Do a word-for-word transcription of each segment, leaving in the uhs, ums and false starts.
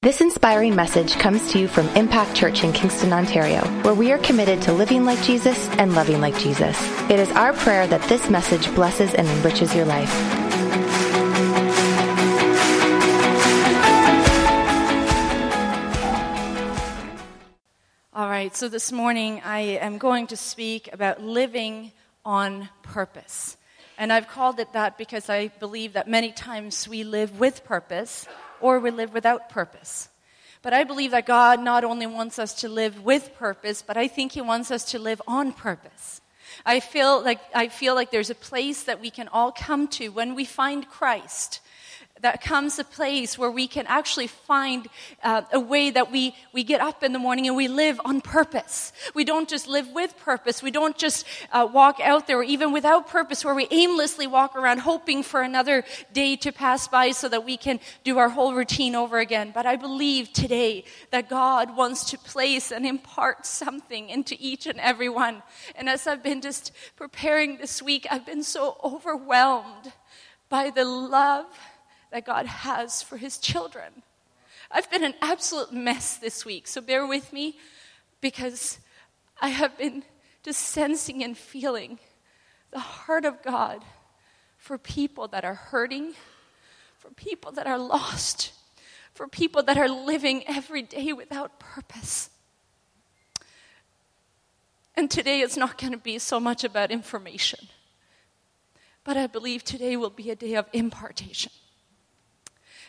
This inspiring message comes to you from Impact Church in Kingston, Ontario, where we are committed to living like Jesus and loving like Jesus. It is our prayer that this message blesses and enriches your life. All right, so this morning I am going to speak about living on purpose. And I've called it that because I believe that many times we live with purpose, or we live without purpose. But I believe that God not only wants us to live with purpose, but I think He wants us to live on purpose. I feel like I feel like there's a place that we can all come to when we find Christ. That comes a place where we can actually find uh, a way that we, we get up in the morning and we live on purpose. We don't just live with purpose. We don't just uh, walk out there, or even without purpose, where we aimlessly walk around hoping for another day to pass by so that we can do our whole routine over again. But I believe today that God wants to place and impart something into each and every one. And as I've been just preparing this week, I've been so overwhelmed by the love that God has for His children. I've been an absolute mess this week, so bear with me, because I have been just sensing and feeling the heart of God for people that are hurting, for people that are lost, for people that are living every day without purpose. And today it's not going to be so much about information, but I believe today will be a day of impartation.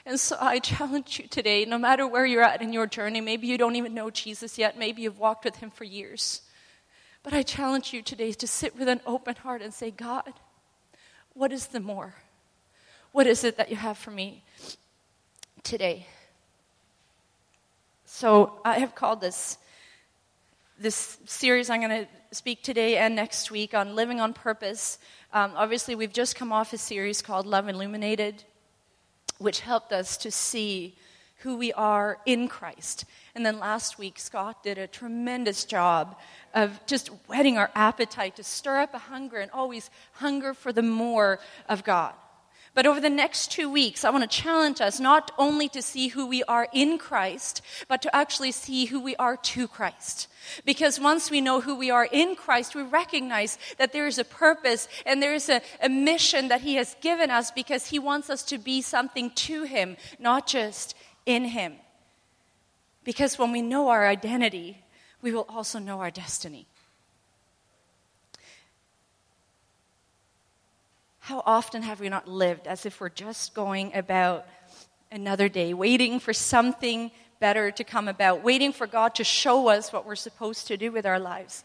And so I challenge you today, no matter where you're at in your journey, maybe you don't even know Jesus yet, maybe you've walked with Him for years, but I challenge you today to sit with an open heart and say, God, what is the more? What is it that you have for me today? So I have called this, this series I'm going to speak today and next week on living on purpose. Um, obviously, we've just come off a series called Love Illuminated, which helped us to see who we are in Christ. And then last week, Scott did a tremendous job of just whetting our appetite to stir up a hunger and always hunger for the more of God. But over the next two weeks, I want to challenge us not only to see who we are in Christ, but to actually see who we are to Christ. Because once we know who we are in Christ, we recognize that there is a purpose and there is a, a mission that He has given us, because He wants us to be something to Him, not just in Him. Because when we know our identity, we will also know our destiny. How often have we not lived as if we're just going about another day, waiting for something better to come about, waiting for God to show us what we're supposed to do with our lives,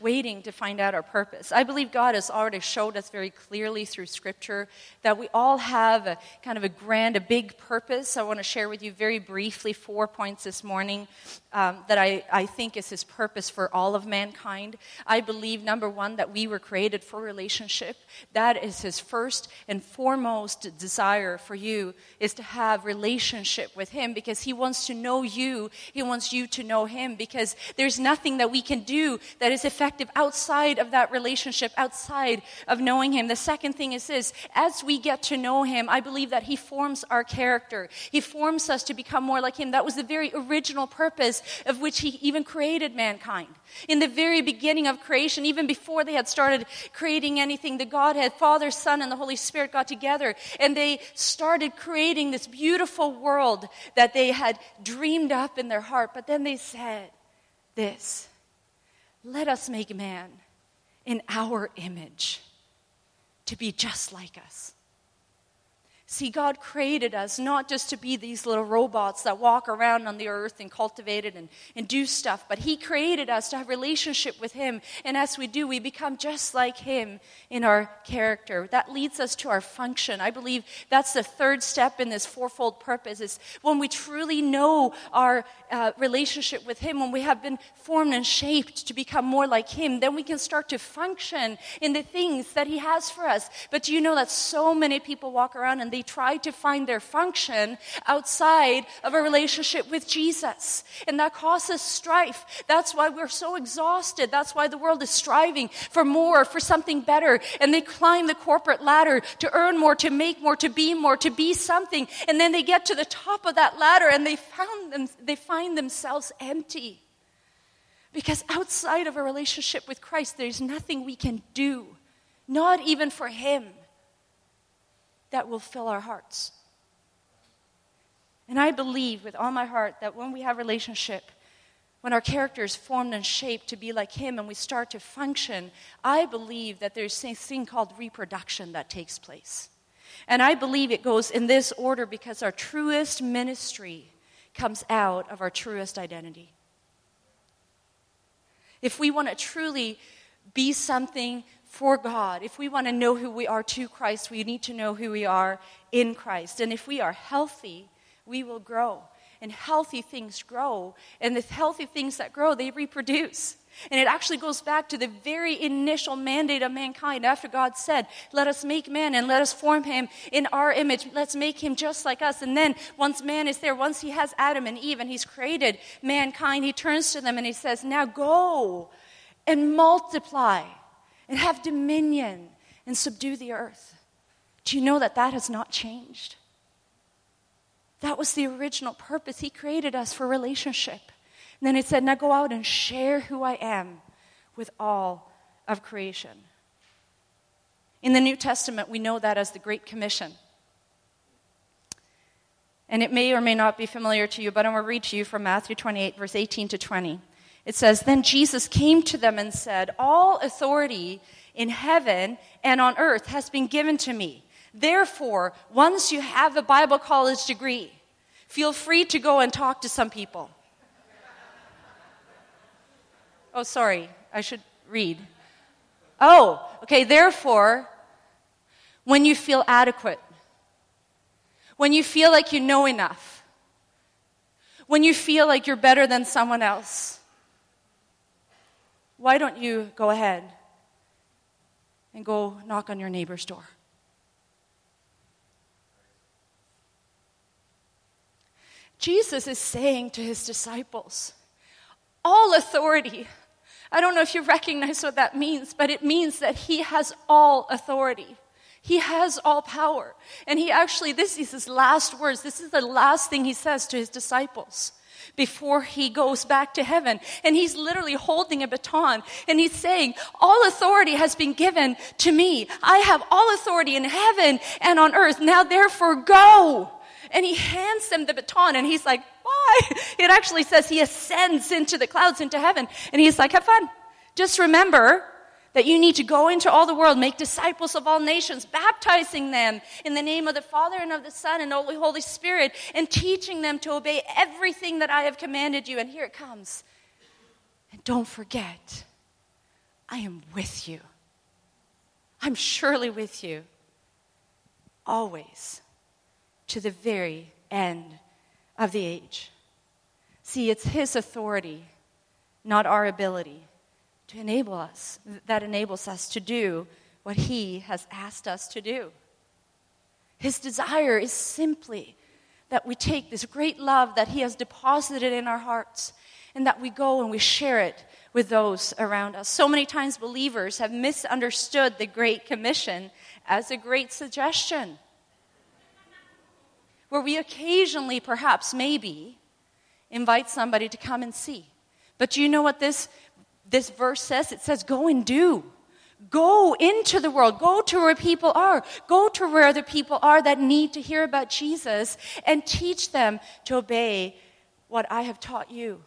waiting to find out our purpose? I believe God has already showed us very clearly through Scripture that we all have a kind of a grand, a big purpose. I want to share with you very briefly four points this morning um, that I, I think is His purpose for all of mankind. I believe, number one, that we were created for relationship. That is His first and foremost desire for you, is to have relationship with Him, because He wants to know you. He wants you to know Him, because there's nothing that we can do that is effective outside of that relationship, outside of knowing Him. The second thing is this: as we get to know Him, I believe that He forms our character. He forms us to become more like Him. That was the very original purpose of which He even created mankind. In the very beginning of creation, even before they had started creating anything, the Godhead, Father, Son, and the Holy Spirit got together, and they started creating this beautiful world that they had dreamed up in their heart. But then they said this: let us make man in our image to be just like us. See, God created us not just to be these little robots that walk around on the earth and cultivate it and, and do stuff, but He created us to have relationship with Him. And as we do, we become just like Him in our character. That leads us to our function. I believe that's the third step in this fourfold purpose, is when we truly know our uh, relationship with Him, when we have been formed and shaped to become more like Him, then we can start to function in the things that He has for us. But do you know that so many people walk around and they try to find their function outside of a relationship with Jesus. And that causes strife. That's why we're so exhausted. That's why the world is striving for more, for something better. And they climb the corporate ladder to earn more, to make more, to be more, to be something. And then they get to the top of that ladder and they found them, they find themselves empty. Because outside of a relationship with Christ, there's nothing we can do, not even for Him, that will fill our hearts. And I believe with all my heart that when we have relationship, when our character is formed and shaped to be like Him and we start to function, I believe that there's this thing called reproduction that takes place. And I believe it goes in this order because our truest ministry comes out of our truest identity. If we want to truly be something for God, if we want to know who we are to Christ, we need to know who we are in Christ. And if we are healthy, we will grow. And healthy things grow. And the healthy things that grow, they reproduce. And it actually goes back to the very initial mandate of mankind after God said, let us make man and let us form him in our image. Let's make him just like us. And then once man is there, once he has Adam and Eve and he's created mankind, he turns to them and he says, now go and multiply and have dominion and subdue the earth. Do you know that that has not changed? That was the original purpose. He created us for relationship. And then it said, now go out and share who I am with all of creation. In the New Testament, we know that as the Great Commission. And it may or may not be familiar to you, but I'm going to read to you from Matthew twenty-eight, verse eighteen to twenty. It says, then Jesus came to them and said, all authority in heaven and on earth has been given to me. Therefore, once you have a Bible college degree, feel free to go and talk to some people. Oh, sorry, I should read. Oh, okay, therefore, when you feel adequate, when you feel like you know enough, when you feel like you're better than someone else, why don't you go ahead and go knock on your neighbor's door? Jesus is saying to his disciples, all authority. I don't know if you recognize what that means, but it means that he has all authority. He has all power. And he actually, this is his last words. This is the last thing he says to his disciples before he goes back to heaven. And he's literally holding a baton. And he's saying, all authority has been given to me. I have all authority in heaven and on earth. Now therefore go. And he hands them the baton. And he's like, why? It actually says he ascends into the clouds, into heaven. And he's like, have fun. Just remember that you need to go into all the world, make disciples of all nations, baptizing them in the name of the Father and of the Son and of the Holy Spirit, and teaching them to obey everything that I have commanded you. And here it comes. And don't forget, I am with you. I'm surely with you. Always. To the very end of the age. See, it's his authority, not our ability, to enable us, that enables us to do what he has asked us to do. His desire is simply that we take this great love that he has deposited in our hearts and that we go and we share it with those around us. So many times believers have misunderstood the Great Commission as a great suggestion, where we occasionally, perhaps, maybe, invite somebody to come and see. But do you know what this, this verse says? It says, go and do. Go into the world. Go to where people are. Go to where the people are that need to hear about Jesus and teach them to obey what I have taught you.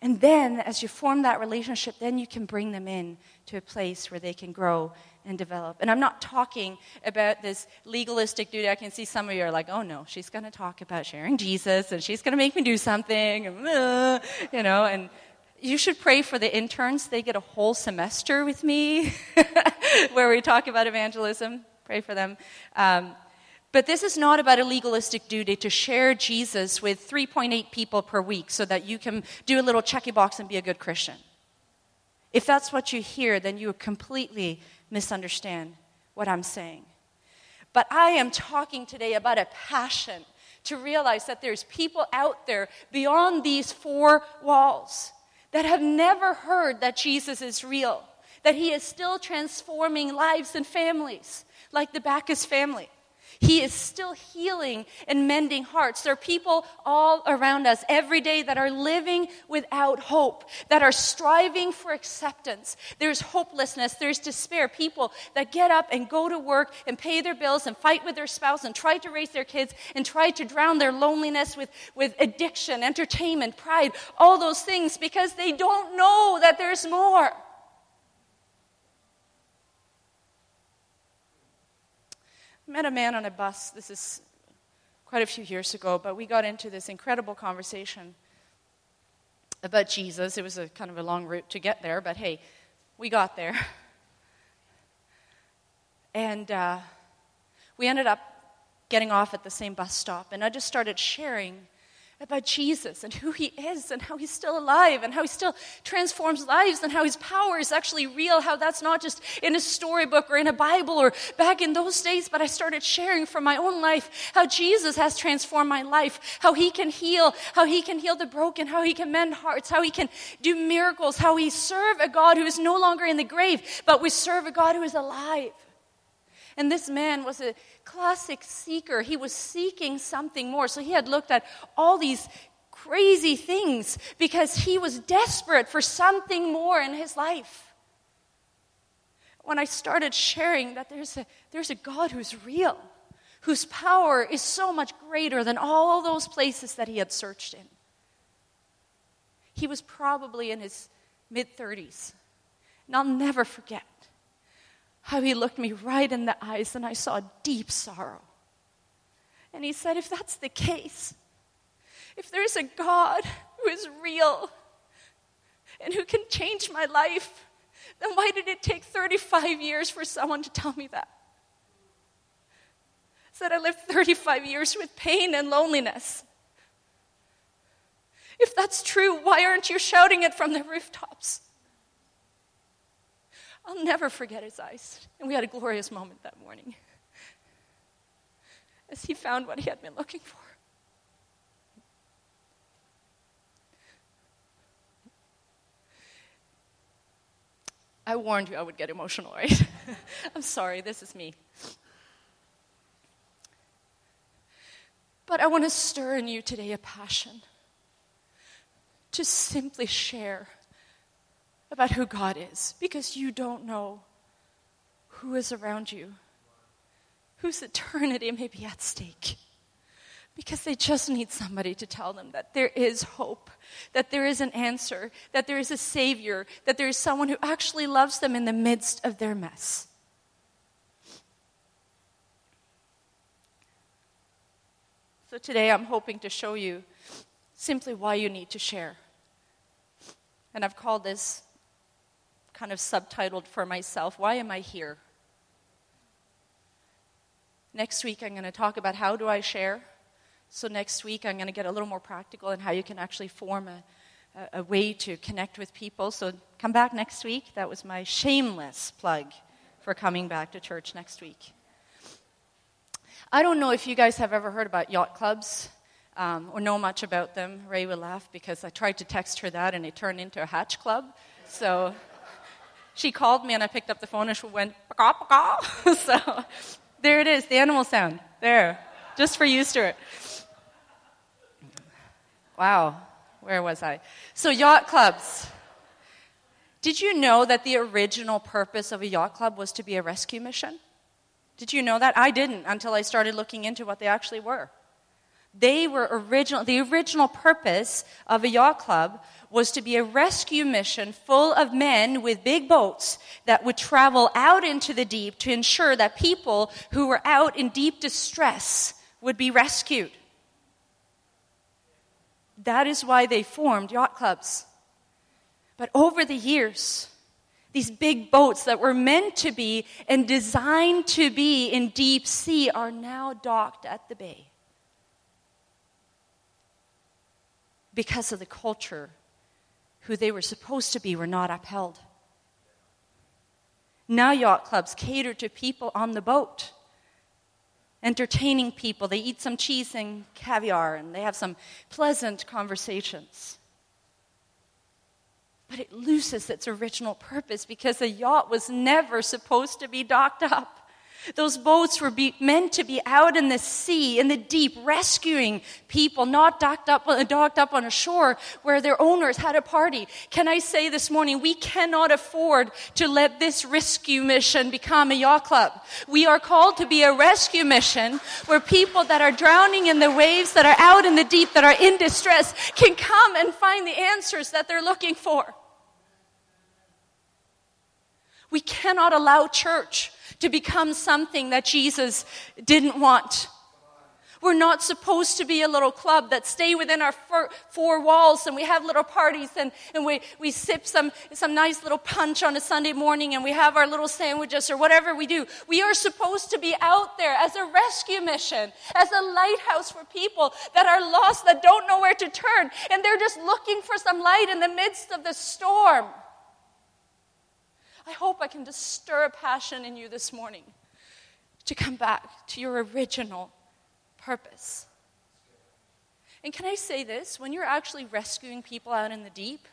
And then, as you form that relationship, then you can bring them in to a place where they can grow and develop. And I'm not talking about this legalistic dude. I can see some of you are like, oh no, she's going to talk about sharing Jesus and she's going to make me do something. And, uh, you know, and you should pray for the interns. They get a whole semester with me where we talk about evangelism. Pray for them. Um, But this is not about a legalistic duty to share Jesus with three point eight people per week so that you can do a little checky box and be a good Christian. If that's what you hear, then you completely misunderstand what I'm saying. But I am talking today about a passion to realize that there's people out there beyond these four walls that have never heard that Jesus is real, that he is still transforming lives and families, like the Bacchus family. He is still healing and mending hearts. There are people all around us every day that are living without hope, that are striving for acceptance. There's hopelessness. There's despair. People that get up and go to work and pay their bills and fight with their spouse and try to raise their kids and try to drown their loneliness with, with addiction, entertainment, pride, all those things because they don't know that there's more. Met a man on a bus. This is quite a few years ago, but we got into this incredible conversation about Jesus. It was a kind of a long route to get there, but hey, we got there. And uh, we ended up getting off at the same bus stop, and I just started sharing about Jesus and who he is and how he's still alive and how he still transforms lives and how his power is actually real, how that's not just in a storybook or in a Bible or back in those days, but I started sharing from my own life how Jesus has transformed my life, how he can heal, how he can heal the broken, how he can mend hearts, how he can do miracles, how we serve a God who is no longer in the grave, but we serve a God who is alive. And this man was a classic seeker. He was seeking something more. So he had looked at all these crazy things because he was desperate for something more in his life. When I started sharing that there's a, there's a God who's real, whose power is so much greater than all those places that he had searched in. He was probably in his mid-thirties. And I'll never forget how he looked me right in the eyes, and I saw deep sorrow. And he said, if that's the case, if there's a God who is real and who can change my life, then why did it take thirty-five years for someone to tell me that? I said, I lived thirty-five years with pain and loneliness. If that's true, why aren't you shouting it from the rooftops? I'll never forget his eyes. And we had a glorious moment that morning as he found what he had been looking for. I warned you I would get emotional, right? I'm sorry, this is me. But I want to stir in you today a passion to simply share about who God is, because you don't know who is around you, whose eternity may be at stake, because they just need somebody to tell them that there is hope, that there is an answer, that there is a Savior, that there is someone who actually loves them in the midst of their mess. So today I'm hoping to show you simply why you need to share. And I've called this kind of subtitled for myself, why am I here? Next week, I'm going to talk about how do I share. So next week, I'm going to get a little more practical in how you can actually form a, a, a way to connect with people. So come back next week. That was my shameless plug for coming back to church next week. I don't know if you guys have ever heard about yacht clubs. Um, or know much about them. Ray will laugh because I tried to text her that and it turned into a hatch club. So she called me and I picked up the phone and she went, "Pacaw, pacaw." So there it is, the animal sound. There, just for you, Stuart. Wow, where was I? So yacht clubs. Did you know that the original purpose of a yacht club was to be a rescue mission? Did you know that? I didn't until I started looking into what they actually were. They were original, the original purpose of a yacht club was to be a rescue mission full of men with big boats that would travel out into the deep to ensure that people who were out in deep distress would be rescued. That is why they formed yacht clubs. But over the years, these big boats that were meant to be and designed to be in deep sea are now docked at the bay, because of the culture, who they were supposed to be were not upheld. Now yacht clubs cater to people on the boat entertaining people. They eat some cheese and caviar, and they have some pleasant conversations. But it loses its original purpose because a yacht was never supposed to be docked up. Those boats were be, meant to be out in the sea, in the deep, rescuing people, not docked up, docked up on a shore where their owners had a party. Can I say this morning, we cannot afford to let this rescue mission become a yacht club. We are called to be a rescue mission where people that are drowning in the waves, that are out in the deep, that are in distress, can come and find the answers that they're looking for. We cannot allow church to become something that Jesus didn't want. We're not supposed to be a little club that stay within our four walls and we have little parties and, and we, we sip some, some nice little punch on a Sunday morning and we have our little sandwiches or whatever we do. We are supposed to be out there as a rescue mission, as a lighthouse for people that are lost, that don't know where to turn, and they're just looking for some light in the midst of the storm. I hope I can just stir a passion in you this morning to come back to your original purpose. And can I say this? When you're actually rescuing people out in the deep,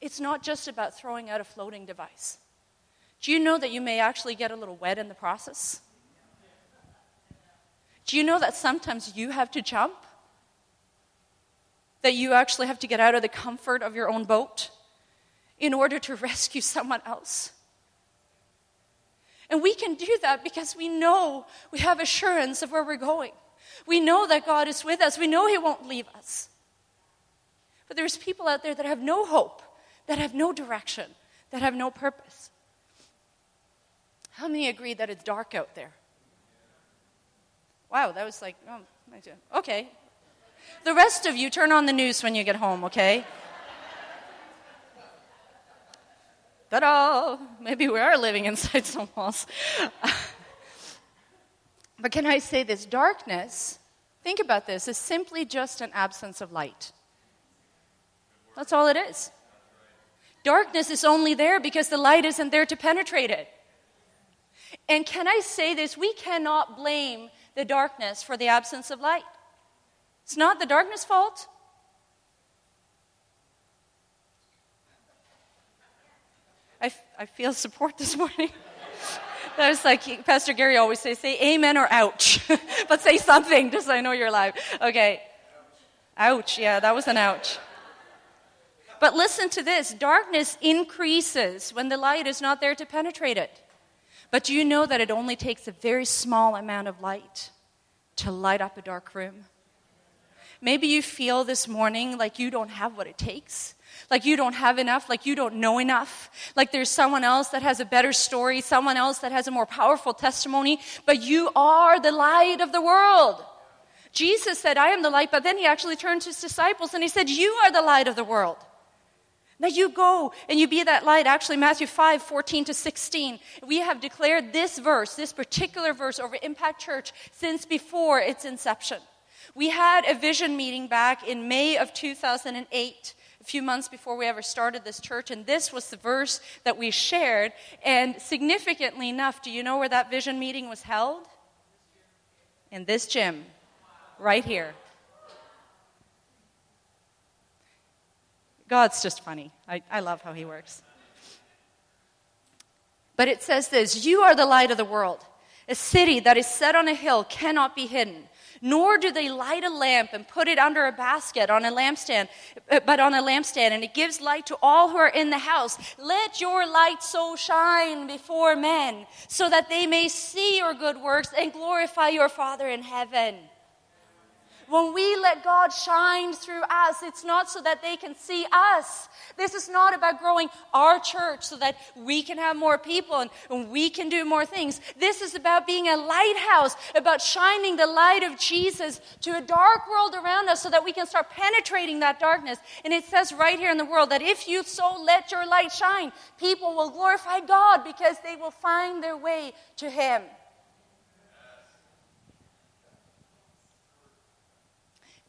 it's not just about throwing out a floating device. Do you know that you may actually get a little wet in the process? Do you know that sometimes you have to jump? That you actually have to get out of the comfort of your own boat in order to rescue someone else? And we can do that because we know we have assurance of where we're going. We know that God is with us. We know He won't leave us. But there's people out there that have no hope, that have no direction, that have no purpose. How many agree that it's dark out there? Wow, that was like, oh, okay. The rest of you, turn on the news when you get home, okay? Ta-da! Maybe we are living inside some walls. But can I say this? Darkness, think about this, is simply just an absence of light. That's all it is. Darkness is only there because the light isn't there to penetrate it. And can I say this? We cannot blame the darkness for the absence of light. It's not the darkness' fault. I, f- I feel support this morning. That was like Pastor Gary always says, say amen or ouch. But say something just so I know you're alive. Okay. Ouch. Yeah, that was an ouch. But listen to this. Darkness increases when the light is not there to penetrate it. But do you know that it only takes a very small amount of light to light up a dark room? Maybe you feel this morning like you don't have what it takes. Like you don't have enough, like you don't know enough, like there's someone else that has a better story, someone else that has a more powerful testimony, but you are the light of the world. Jesus said, I am the light, but then He actually turned to His disciples and He said, you are the light of the world. Now you go and you be that light. Actually, Matthew five, fourteen to sixteen, we have declared this verse, this particular verse over Impact Church since before its inception. We had a vision meeting back in May of two thousand eight, a few months before we ever started this church, and this was the verse that we shared. And significantly enough, do you know where that vision meeting was held? In this gym, right here. God's just funny. I, I love how He works. But it says this, you are the light of the world. A city that is set on a hill cannot be hidden. Nor do they light a lamp and put it under a basket on a lampstand, but on a lampstand, and it gives light to all who are in the house. Let your light so shine before men, so that they may see your good works and glorify your Father in heaven. When we let God shine through us, it's not so that they can see us. This is not about growing our church so that we can have more people and, and we can do more things. This is about being a lighthouse, about shining the light of Jesus to a dark world around us so that we can start penetrating that darkness. And it says right here in the world that if you so let your light shine, people will glorify God because they will find their way to Him.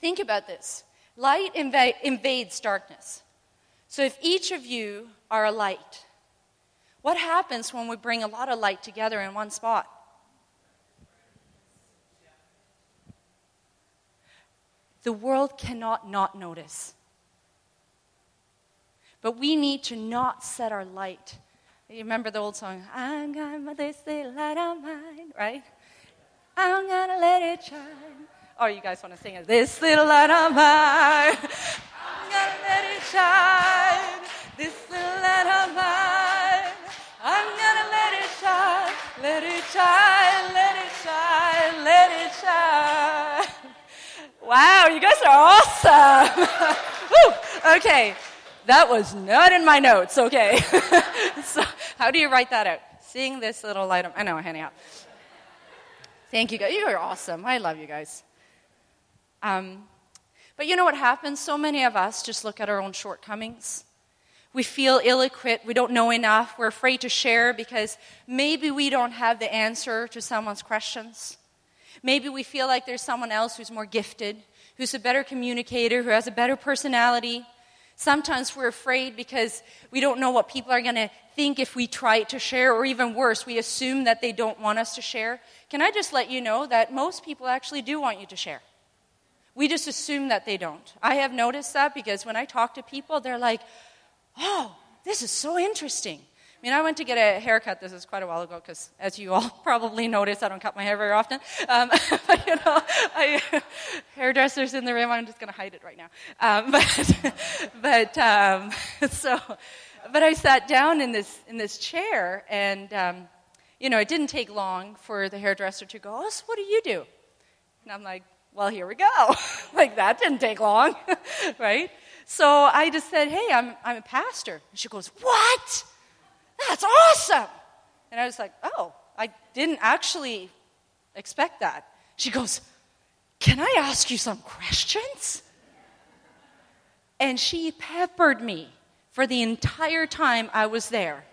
Think about this. Light inv- invades darkness. So if each of you are a light, what happens when we bring a lot of light together in one spot? the world cannot not notice. But we need to not set our light. You remember the old song, I got my little light on mine, right? I'm gonna let it shine. Oh, you guys want to sing it? This little light on mine, I'm gonna let it shine. This little light on mine, I'm gonna let it shine. Let it shine, let it shine, let it shine. Wow, you guys are awesome. Woo, okay. That was not in my notes, okay. So, how do you write that out? Seeing this little light. I know, I'm handing out. Thank you guys. You are awesome. I love you guys. Um, but you know what happens? So many of us just look at our own shortcomings. We feel ill-equipped. We don't know enough. We're afraid to share because maybe we don't have the answer to someone's questions. Maybe we feel like there's someone else who's more gifted, who's a better communicator, who has a better personality. Sometimes we're afraid because we don't know what people are going to think if we try to share, or even worse, we assume that they don't want us to share. Can I just let you know that most people actually do want you to share? We just assume that they don't. I have noticed that because when I talk to people, they're like, oh, this is so interesting. I mean, I went to get a haircut. This is quite a while ago because, as you all probably notice, I don't cut my hair very often. Um, but, you know, I, hairdressers in the room, I'm just going to hide it right now. Um, but but um, so, but I sat down in this in this chair, and, um, you know, it didn't take long for the hairdresser to go, oh, so what do you do? And I'm like, well, here we go. Like, that didn't take long, right? So I just said, hey, I'm I'm a pastor. And she goes, what? That's awesome. And I was like, oh, I didn't actually expect that. She goes, can I ask you some questions? And she peppered me for the entire time I was there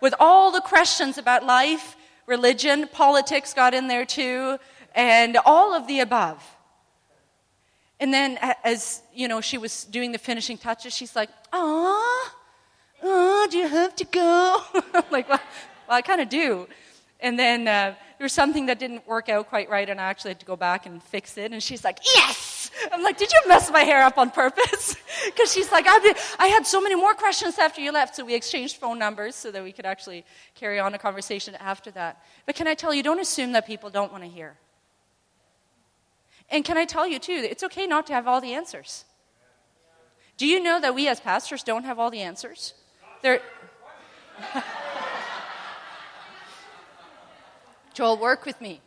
with all the questions about life, religion, politics got in there too, and all of the above. And then as, you know, she was doing the finishing touches, she's like, "Aw, oh, do you have to go?" I'm like, well, well I kind of do. And then uh, there was something that didn't work out quite right, and I actually had to go back and fix it. And she's like, yes! I'm like, did you mess my hair up on purpose? Because she's like, I've been, I had so many more questions after you left. So we exchanged phone numbers so that we could actually carry on a conversation after that. But can I tell you, don't assume that people don't want to hear. And can I tell you, too, it's okay not to have all the answers. Do you know that we as pastors don't have all the answers? There... Joel, work with me.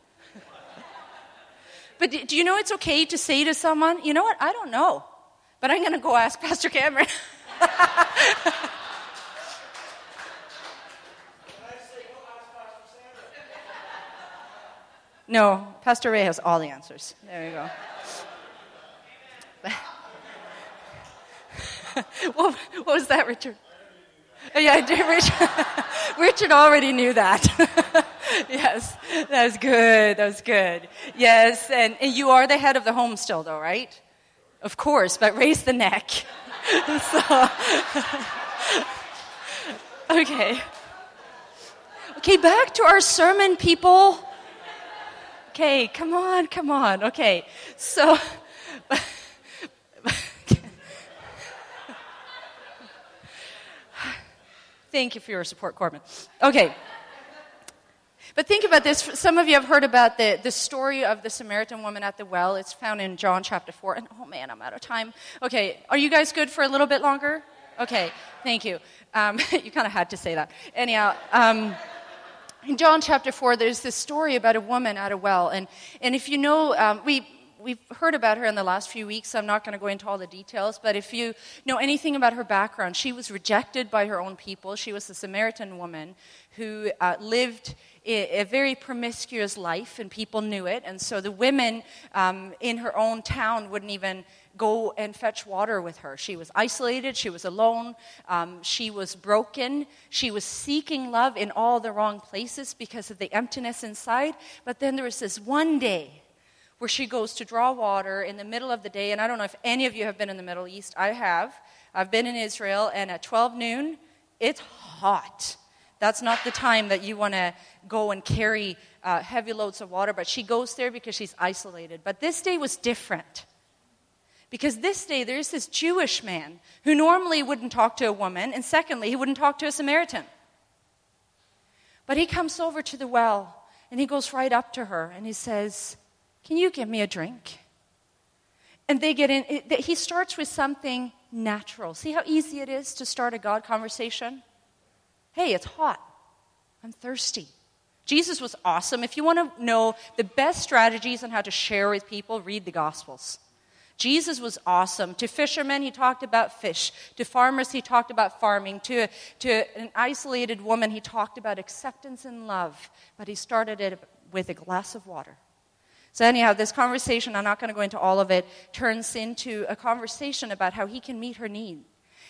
But do, do you know it's okay to say to someone, you know what, I don't know, but I'm going to go ask Pastor Cameron. Can I say, go ask Pastor Cameron? No, Pastor Ray has all the answers. There you go. what, what was that, Richard? Yeah, Richard, Richard already knew that. Yes, that was good, that was good. Yes, and, and you are the head of the home still, though, right? Of course, but raise the neck. So, okay. Okay, back to our sermon, people. Okay, come on, come on. Okay, so... Thank you for your support, Corbin. Okay. But think about this. Some of you have heard about the, the story of the Samaritan woman at the well. It's found in John chapter four. And, oh, man, I'm out of time. Okay. Are you guys good for a little bit longer? Okay. Thank you. Um, you kind of had to say that. Anyhow, um, in John chapter four, there's this story about a woman at a well. And, and if you know, um, we... We've heard about her in the last few weeks, so I'm not going to go into all the details, but if you know anything about her background, she was rejected by her own people. She was a Samaritan woman who uh, lived a very promiscuous life, and people knew it, and so the women um, in her own town wouldn't even go and fetch water with her. She was isolated, she was alone, um, she was broken, she was seeking love in all the wrong places because of the emptiness inside, but then there was this one day where she goes to draw water in the middle of the day. And I don't know if any of you have been in the Middle East. I have. I've been in Israel, and at twelve noon, it's hot. That's not the time that you want to go and carry uh, heavy loads of water. But she goes there because she's isolated. But this day was different. Because this day, there's this Jewish man who normally wouldn't talk to a woman, and secondly, he wouldn't talk to a Samaritan. But he comes over to the well, and he goes right up to her, and he says, "Can you give me a drink?" And they get in. It, he starts with something natural. See how easy it is to start a God conversation? Hey, it's hot. I'm thirsty. Jesus was awesome. If you want to know the best strategies on how to share with people, read the Gospels. Jesus was awesome. To fishermen, he talked about fish. To farmers, he talked about farming. To, to an isolated woman, he talked about acceptance and love. But he started it with a glass of water. So anyhow, this conversation, I'm not going to go into all of it, turns into a conversation about how he can meet her need,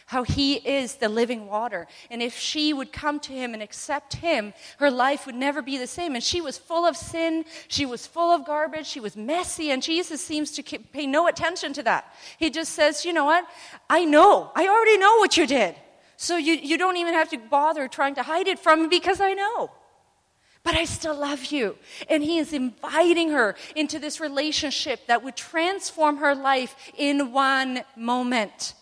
how he is the living water. And if she would come to him and accept him, her life would never be the same. And she was full of sin. She was full of garbage. She was messy. And Jesus seems to pay no attention to that. He just says, you know what? I know. I already know what you did. So you, you don't even have to bother trying to hide it from me because I know. But I still love you. And he is inviting her into this relationship that would transform her life in one moment.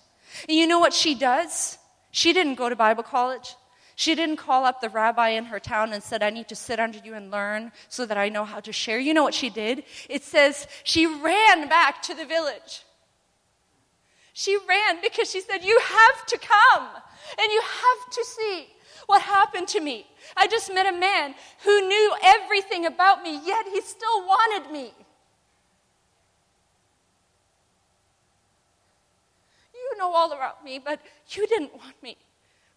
And you know what she does? She didn't go to Bible college. She didn't call up the rabbi in her town and said, "I need to sit under you and learn so that I know how to share." You know what she did? It says she ran back to the village. She ran because she said, "You have to come and you have to see what happened to me. I just met a man who knew everything about me, yet he still wanted me." You know all about me, but you didn't want me.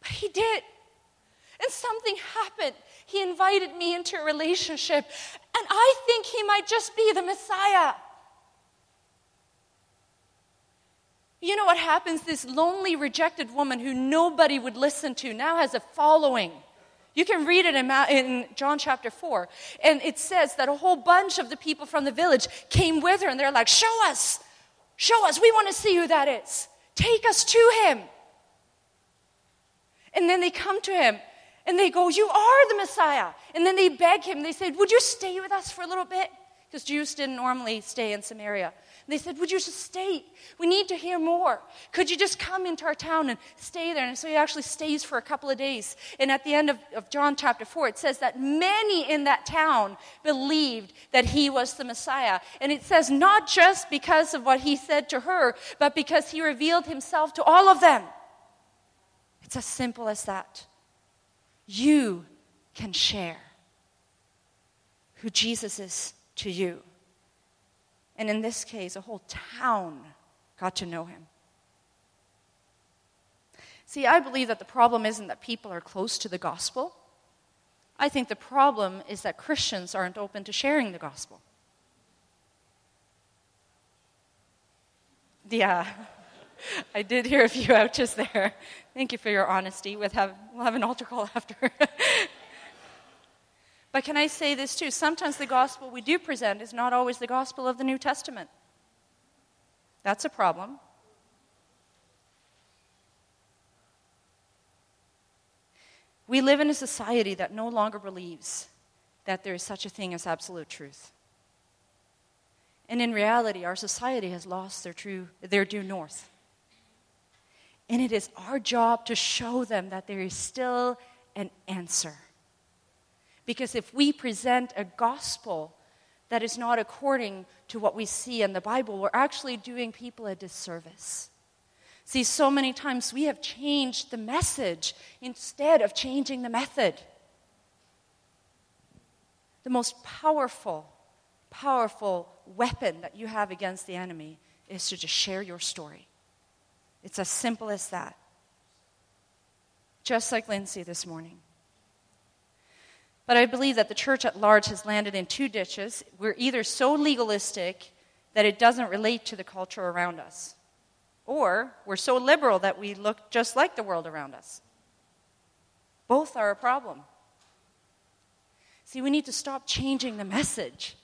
But he did. And something happened. He invited me into a relationship, and I think he might just be the Messiah. You know what happens? This lonely, rejected woman who nobody would listen to now has a following. You can read it in, in John chapter four. And it says that a whole bunch of the people from the village came with her. And they're like, "Show us. Show us. We want to see who that is. Take us to him." And then they come to him. And they go, "You are the Messiah." And then they beg him. They said, "Would you stay with us for a little bit?" Because Jews didn't normally stay in Samaria. They said, "Would you just stay? We need to hear more. Could you just come into our town and stay there?" And so he actually stays for a couple of days. And at the end of, of John chapter four, it says that many in that town believed that he was the Messiah. And it says not just because of what he said to her, but because he revealed himself to all of them. It's as simple as that. You can share who Jesus is to you. And in this case, a whole town got to know him. See, I believe that the problem isn't that people are close to the gospel. I think the problem is that Christians aren't open to sharing the gospel. Yeah, I did hear a few ouches there. Thank you for your honesty. With have, we'll have an altar call after. But can I say this too? Sometimes the gospel we do present is not always the gospel of the New Testament. That's a problem. We live in a society that no longer believes that there is such a thing as absolute truth. And in reality, our society has lost their true, their due north. And it is our job to show them that there is still an answer. Because if we present a gospel that is not according to what we see in the Bible, we're actually doing people a disservice. See, so many times we have changed the message instead of changing the method. The most powerful, powerful weapon that you have against the enemy is to just share your story. It's as simple as that. Just like Lindsay this morning. But I believe that the church at large has landed in two ditches. We're either so legalistic that it doesn't relate to the culture around us, or we're so liberal that we look just like the world around us. Both are a problem. See, we need to stop changing the message.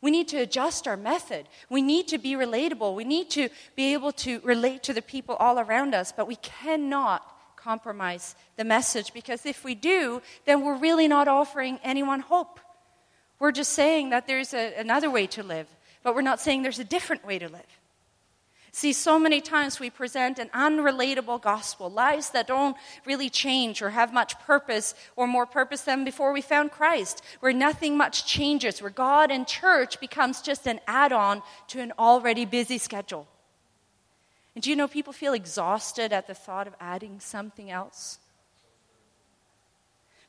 We need to adjust our method. We need to be relatable. We need to be able to relate to the people all around us, but we cannot compromise the message, because if we do, then we're really not offering anyone hope. We're just saying that there's a, another way to live, but we're not saying there's a different way to live. See, so many times we present an unrelatable gospel, lives that don't really change or have much purpose or more purpose than before we found Christ, where nothing much changes, where God and church becomes just an add-on to an already busy schedule. And do you know people feel exhausted at the thought of adding something else?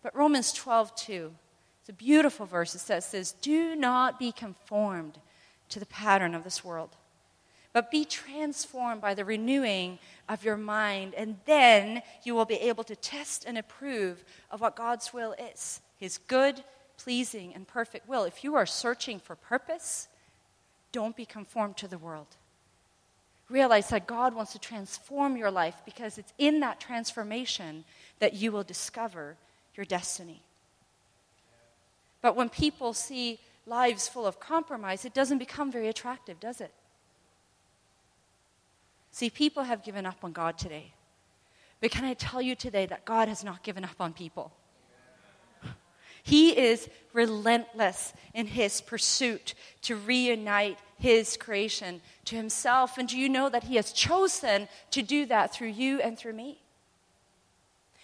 But Romans twelve two, it's a beautiful verse. It says, says, do not be conformed to the pattern of this world, but be transformed by the renewing of your mind, and then you will be able to test and approve of what God's will is, his good, pleasing, and perfect will. If you are searching for purpose, don't be conformed to the world. Realize that God wants to transform your life, because it's in that transformation that you will discover your destiny. But when people see lives full of compromise, it doesn't become very attractive, does it? See, people have given up on God today. But can I tell you today that God has not given up on people? He is relentless in his pursuit to reunite his creation to himself. And do you know that he has chosen to do that through you and through me?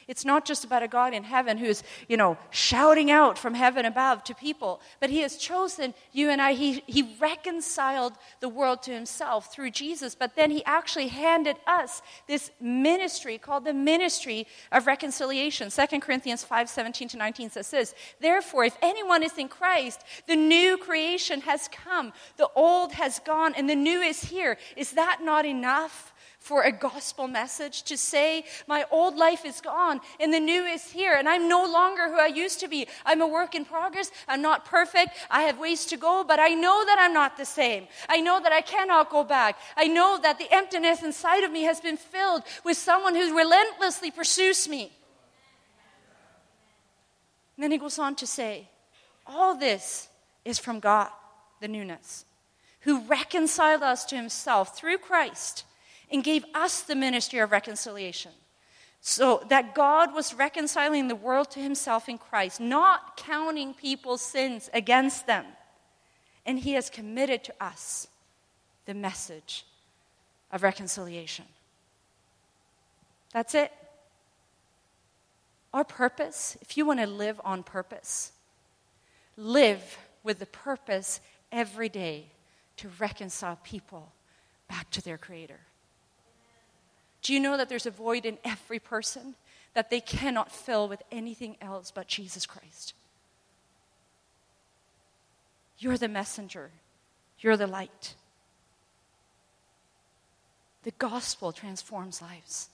It's not just about a God in heaven who's, you know, shouting out from heaven above to people, but he has chosen you and I. He, he reconciled the world to himself through Jesus, but then he actually handed us this ministry called the ministry of reconciliation. Second Corinthians five seventeen to nineteen says this, therefore, if anyone is in Christ, the new creation has come, the old has gone, and the new is here. Is that not enough for a gospel message to say, my old life is gone and the new is here, and I'm no longer who I used to be? I'm a work in progress. I'm not perfect. I have ways to go, but I know that I'm not the same. I know that I cannot go back. I know that the emptiness inside of me has been filled with someone who relentlessly pursues me. And then he goes on to say, all this is from God, the newness, who reconciled us to himself through Christ, and gave us the ministry of reconciliation. So that God was reconciling the world to himself in Christ, not counting people's sins against them. And he has committed to us the message of reconciliation. That's it. Our purpose, if you want to live on purpose, live with the purpose every day to reconcile people back to their Creator. Do you know that there's a void in every person that they cannot fill with anything else but Jesus Christ? You're the messenger. You're the light. The gospel transforms lives.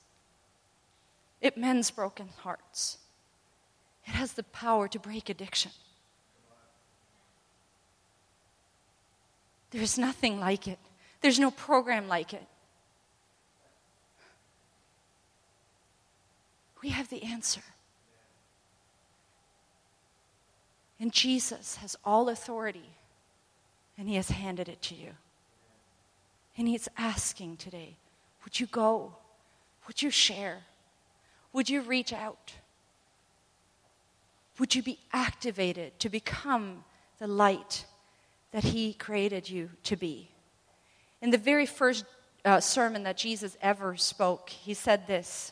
It mends broken hearts. It has the power to break addiction. There's nothing like it. There's no program like it. We have the answer. And Jesus has all authority, and he has handed it to you. And he's asking today, would you go? Would you share? Would you reach out? Would you be activated to become the light that he created you to be? In the very first uh, sermon that Jesus ever spoke, he said this.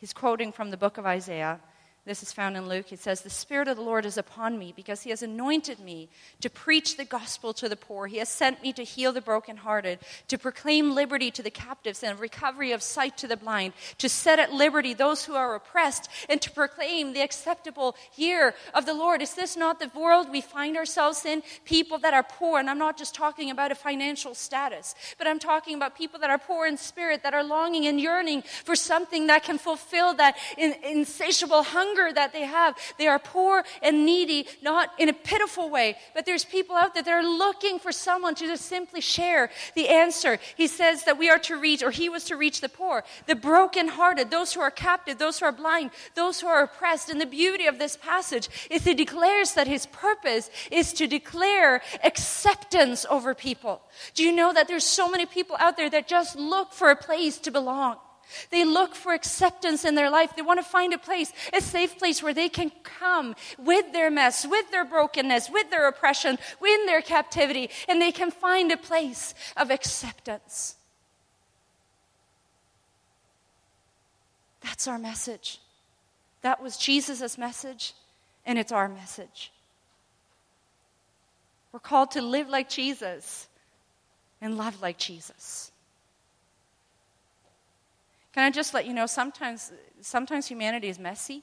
He's quoting from the book of Isaiah. This is found in Luke. He says, the Spirit of the Lord is upon me because he has anointed me to preach the gospel to the poor. He has sent me to heal the brokenhearted, to proclaim liberty to the captives and recovery of sight to the blind, to set at liberty those who are oppressed, and to proclaim the acceptable year of the Lord. Is this not the world we find ourselves in? People that are poor, and I'm not just talking about a financial status, but I'm talking about people that are poor in spirit, that are longing and yearning for something that can fulfill that in- insatiable hunger that they have. They are poor and needy, not in a pitiful way, but there's people out there that are looking for someone to just simply share the answer. He says that we are to reach, or he was to reach the poor, the brokenhearted, those who are captive, those who are blind, those who are oppressed. And the beauty of this passage is he declares that his purpose is to declare acceptance over people. Do you know that there's so many people out there that just look for a place to belong? They look for acceptance in their life. They want to find a place, a safe place where they can come with their mess, with their brokenness, with their oppression, with their captivity, and they can find a place of acceptance. That's our message. That was Jesus' message, and it's our message. We're called to live like Jesus and love like Jesus. Can I just let you know, sometimes, sometimes humanity is messy.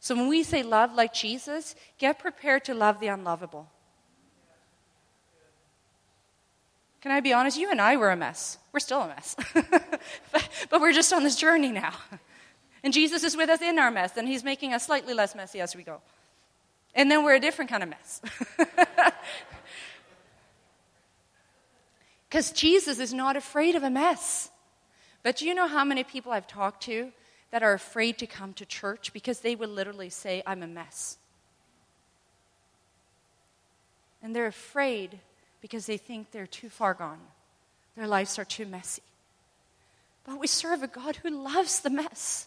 So when we say love like Jesus, get prepared to love the unlovable. Can I be honest? You and I were a mess. We're still a mess. but, but we're just on this journey now. And Jesus is with us in our mess, and he's making us slightly less messy as we go. And then we're a different kind of mess. Because Jesus is not afraid of a mess. But do you know how many people I've talked to that are afraid to come to church because they would literally say, I'm a mess? And they're afraid because they think they're too far gone. Their lives are too messy. But we serve a God who loves the mess.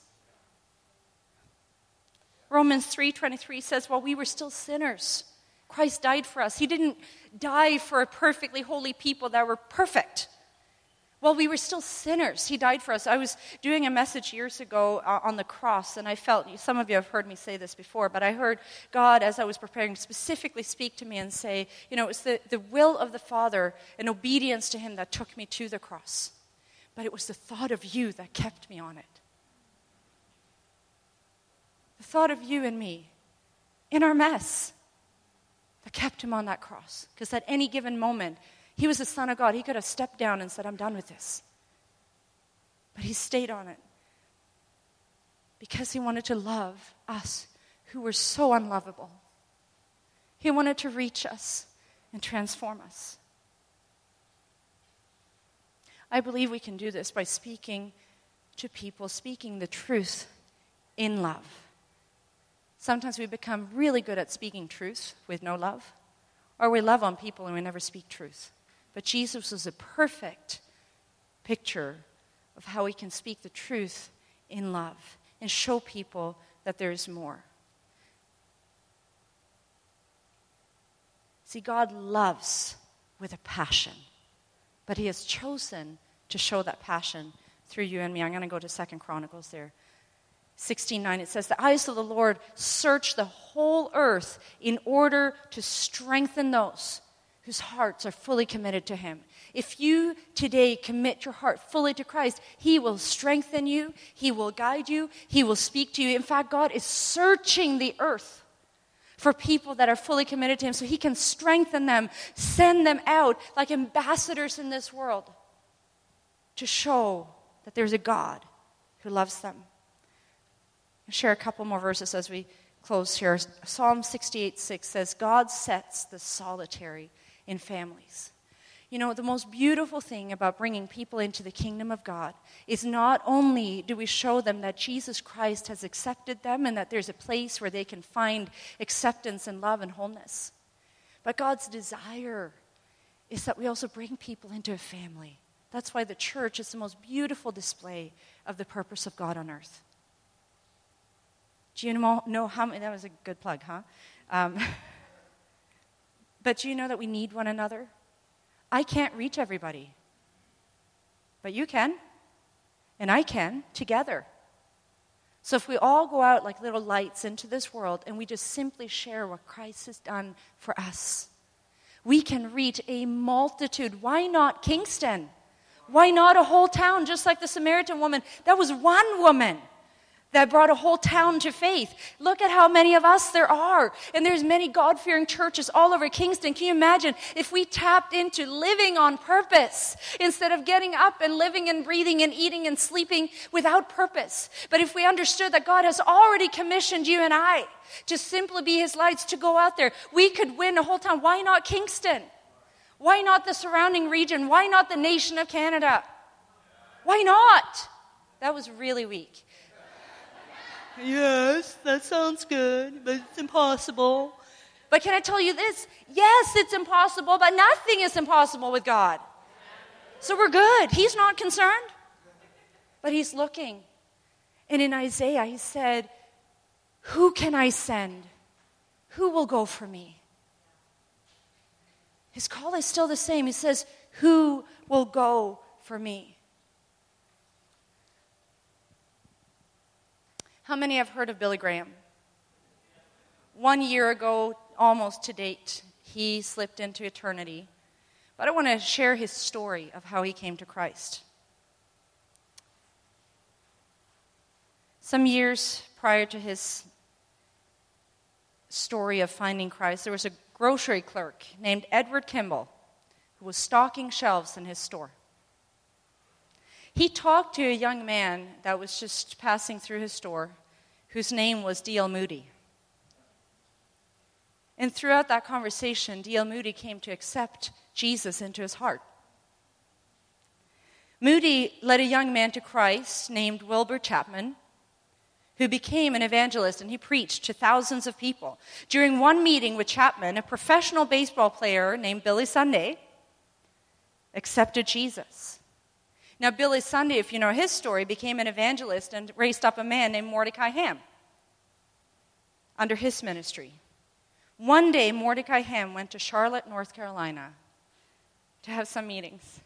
Romans three twenty-three says, while we were still sinners, Christ died for us. He didn't die for a perfectly holy people that were perfect. While we were still sinners, he died for us. I was doing a message years ago uh, on the cross, and I felt, some of you have heard me say this before, but I heard God, as I was preparing, specifically speak to me and say, you know, it was the, the will of the Father and obedience to him that took me to the cross. But it was the thought of you that kept me on it. The thought of you and me in our mess that kept him on that cross. Because at any given moment, he was the Son of God. He could have stepped down and said, I'm done with this. But he stayed on it because he wanted to love us who were so unlovable. He wanted to reach us and transform us. I believe we can do this by speaking to people, speaking the truth in love. Sometimes we become really good at speaking truth with no love, or we love on people and we never speak truth. But Jesus was a perfect picture of how we can speak the truth in love and show people that there is more. See, God loves with a passion, but he has chosen to show that passion through you and me. I'm going to go to Second Chronicles there. sixteen nine, it says, the eyes of the Lord search the whole earth in order to strengthen those whose hearts are fully committed to him. If you today commit your heart fully to Christ, he will strengthen you, he will guide you, he will speak to you. In fact, God is searching the earth for people that are fully committed to him so he can strengthen them, send them out like ambassadors in this world to show that there's a God who loves them. I'll share a couple more verses as we close here. Psalm sixty-eight six says, God sets the solitary in families. You know, the most beautiful thing about bringing people into the kingdom of God is not only do we show them that Jesus Christ has accepted them and that there's a place where they can find acceptance and love and wholeness, but God's desire is that we also bring people into a family. That's why the church is the most beautiful display of the purpose of God on earth. Do you know how many, that was a good plug, huh? Um, but do you know that we need one another? I can't reach everybody. But you can, and I can, together. So if we all go out like little lights into this world and we just simply share what Christ has done for us, we can reach a multitude. Why not Kingston? Why not a whole town, just like the Samaritan woman? That was one woman that brought a whole town to faith. Look at how many of us there are. And there's many God-fearing churches all over Kingston. Can you imagine if we tapped into living on purpose instead of getting up and living and breathing and eating and sleeping without purpose? But if we understood that God has already commissioned you and I to simply be his lights, to go out there, we could win a whole town. Why not Kingston? Why not the surrounding region? Why not the nation of Canada? Why not? That was really weak. Yes, that sounds good, but it's impossible. But can I tell you this? Yes, it's impossible, but nothing is impossible with God. So we're good. He's not concerned, but he's looking. And in Isaiah, he said, who can I send? Who will go for me? His call is still the same. He says, who will go for me? How many have heard of Billy Graham? One year ago, almost to date, he slipped into eternity. But I want to share his story of how he came to Christ. Some years prior to his story of finding Christ, there was a grocery clerk named Edward Kimball who was stocking shelves in his store. He talked to a young man that was just passing through his store whose name was D L Moody. And throughout that conversation, D L Moody came to accept Jesus into his heart. Moody led a young man to Christ named Wilbur Chapman, who became an evangelist, and he preached to thousands of people. During one meeting with Chapman, a professional baseball player named Billy Sunday accepted Jesus. Now, Billy Sunday, if you know his story, became an evangelist and raised up a man named Mordecai Ham under his ministry. One day, Mordecai Ham went to Charlotte, North Carolina, to have some meetings.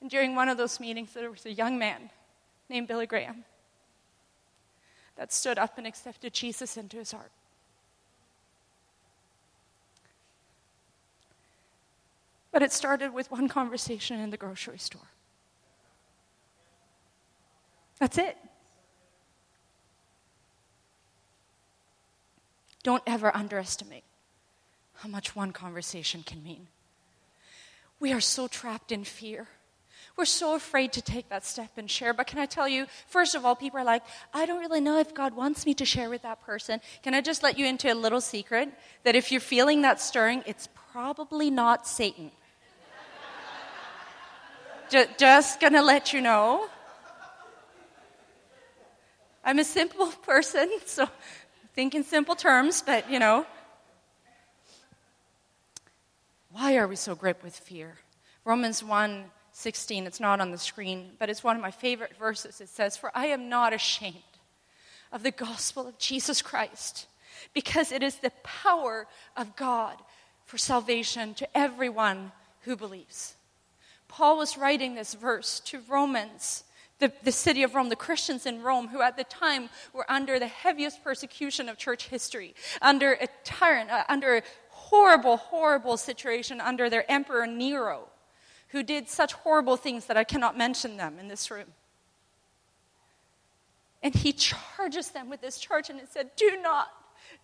And during one of those meetings, there was a young man named Billy Graham that stood up and accepted Jesus into his heart. But it started with one conversation in the grocery store. That's it. Don't ever underestimate how much one conversation can mean. We are so trapped in fear. We're so afraid to take that step and share. But can I tell you, first of all, people are like, I don't really know if God wants me to share with that person. Can I just let you into a little secret? That if you're feeling that stirring, it's probably not Satan. just, just gonna let you know. I'm a simple person, so think in simple terms, but, you know. Why are we so gripped with fear? Romans one sixteen, it's not on the screen, but it's one of my favorite verses. It says, "For I am not ashamed of the gospel of Jesus Christ, because it is the power of God for salvation to everyone who believes." Paul was writing this verse to Romans, the, the city of Rome, the Christians in Rome, who at the time were under the heaviest persecution of church history, under a tyrant, uh, under a horrible, horrible situation under their emperor Nero, who did such horrible things that I cannot mention them in this room. And he charges them with this charge, and it said, "Do not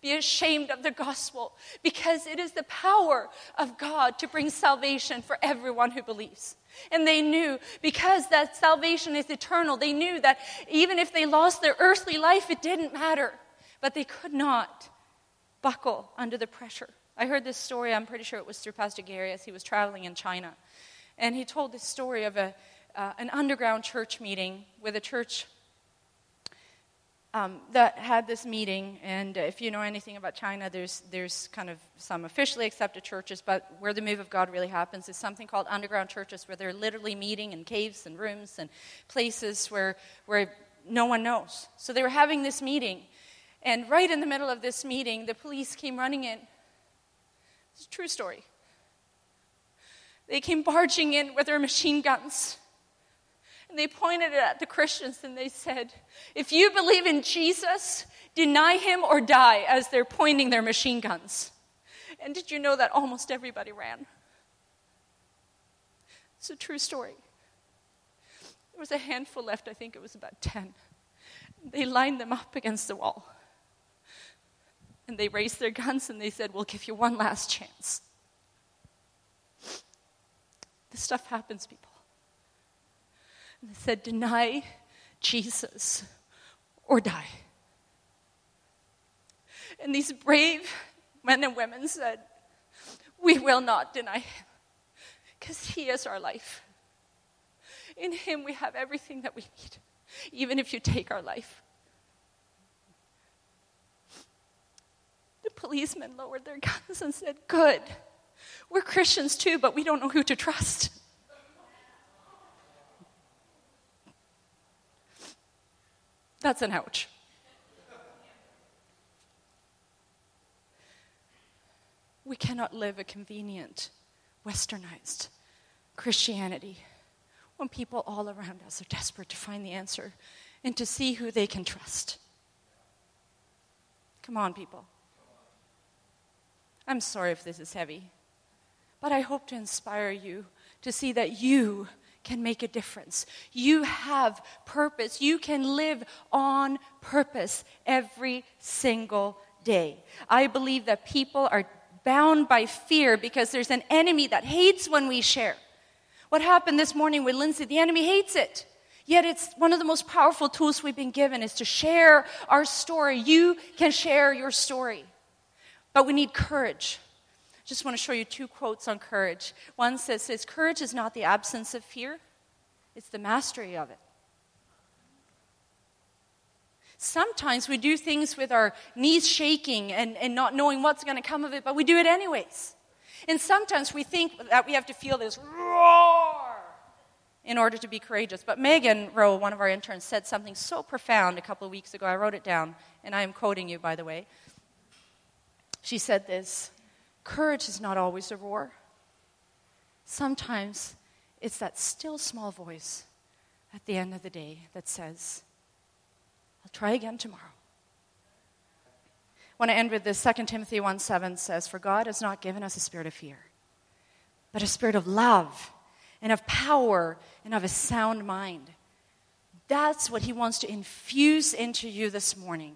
be ashamed of the gospel, because it is the power of God to bring salvation for everyone who believes." And they knew, because that salvation is eternal, they knew that even if they lost their earthly life, it didn't matter. But they could not buckle under the pressure. I heard this story, I'm pretty sure it was through Pastor Gary as he was traveling in China. And he told the story of a uh, an underground church meeting with a church um, that had this meeting. And if you know anything about China, there's there's kind of some officially accepted churches, but where the move of God really happens is something called underground churches, where they're literally meeting in caves and rooms and places where where no one knows. So they were having this meeting, and right in the middle of this meeting, the police came running in. It's a true story. They came barging in with their machine guns. And they pointed it at the Christians and they said, "If you believe in Jesus, deny him or die," as they're pointing their machine guns. And did you know that almost everybody ran? It's a true story. There was a handful left, I think it was about ten. They lined them up against the wall. And they raised their guns and they said, "We'll give you one last chance." This stuff happens, people. And they said, "Deny Jesus or die." And these brave men and women said, "We will not deny him, because he is our life. In him we have everything that we need, even if you take our life." The policemen lowered their guns and said, "Good. We're Christians too, but we don't know who to trust." That's an ouch. We cannot live a convenient, westernized Christianity when people all around us are desperate to find the answer and to see who they can trust. Come on, people. I'm sorry if this is heavy, but I hope to inspire you to see that you can make a difference. You have purpose. You can live on purpose every single day. I believe that people are bound by fear because there's an enemy that hates when we share. What happened this morning with Lindsay? The enemy hates it. Yet it's one of the most powerful tools we've been given is to share our story. You can share your story. But we need courage. I just want to show you two quotes on courage. One says, says courage is not the absence of fear. It's the mastery of it. Sometimes we do things with our knees shaking and, and not knowing what's going to come of it, but we do it anyways. And sometimes we think that we have to feel this roar in order to be courageous. But Megan Rowe, one of our interns, said something so profound a couple of weeks ago. I wrote it down, and I am quoting you, by the way. She said this, courage is not always a roar. Sometimes it's that still small voice at the end of the day that says, I'll try again tomorrow. I want to end with this. Second Timothy one seven says, for God has not given us a spirit of fear, but a spirit of love and of power and of a sound mind. That's what he wants to infuse into you this morning.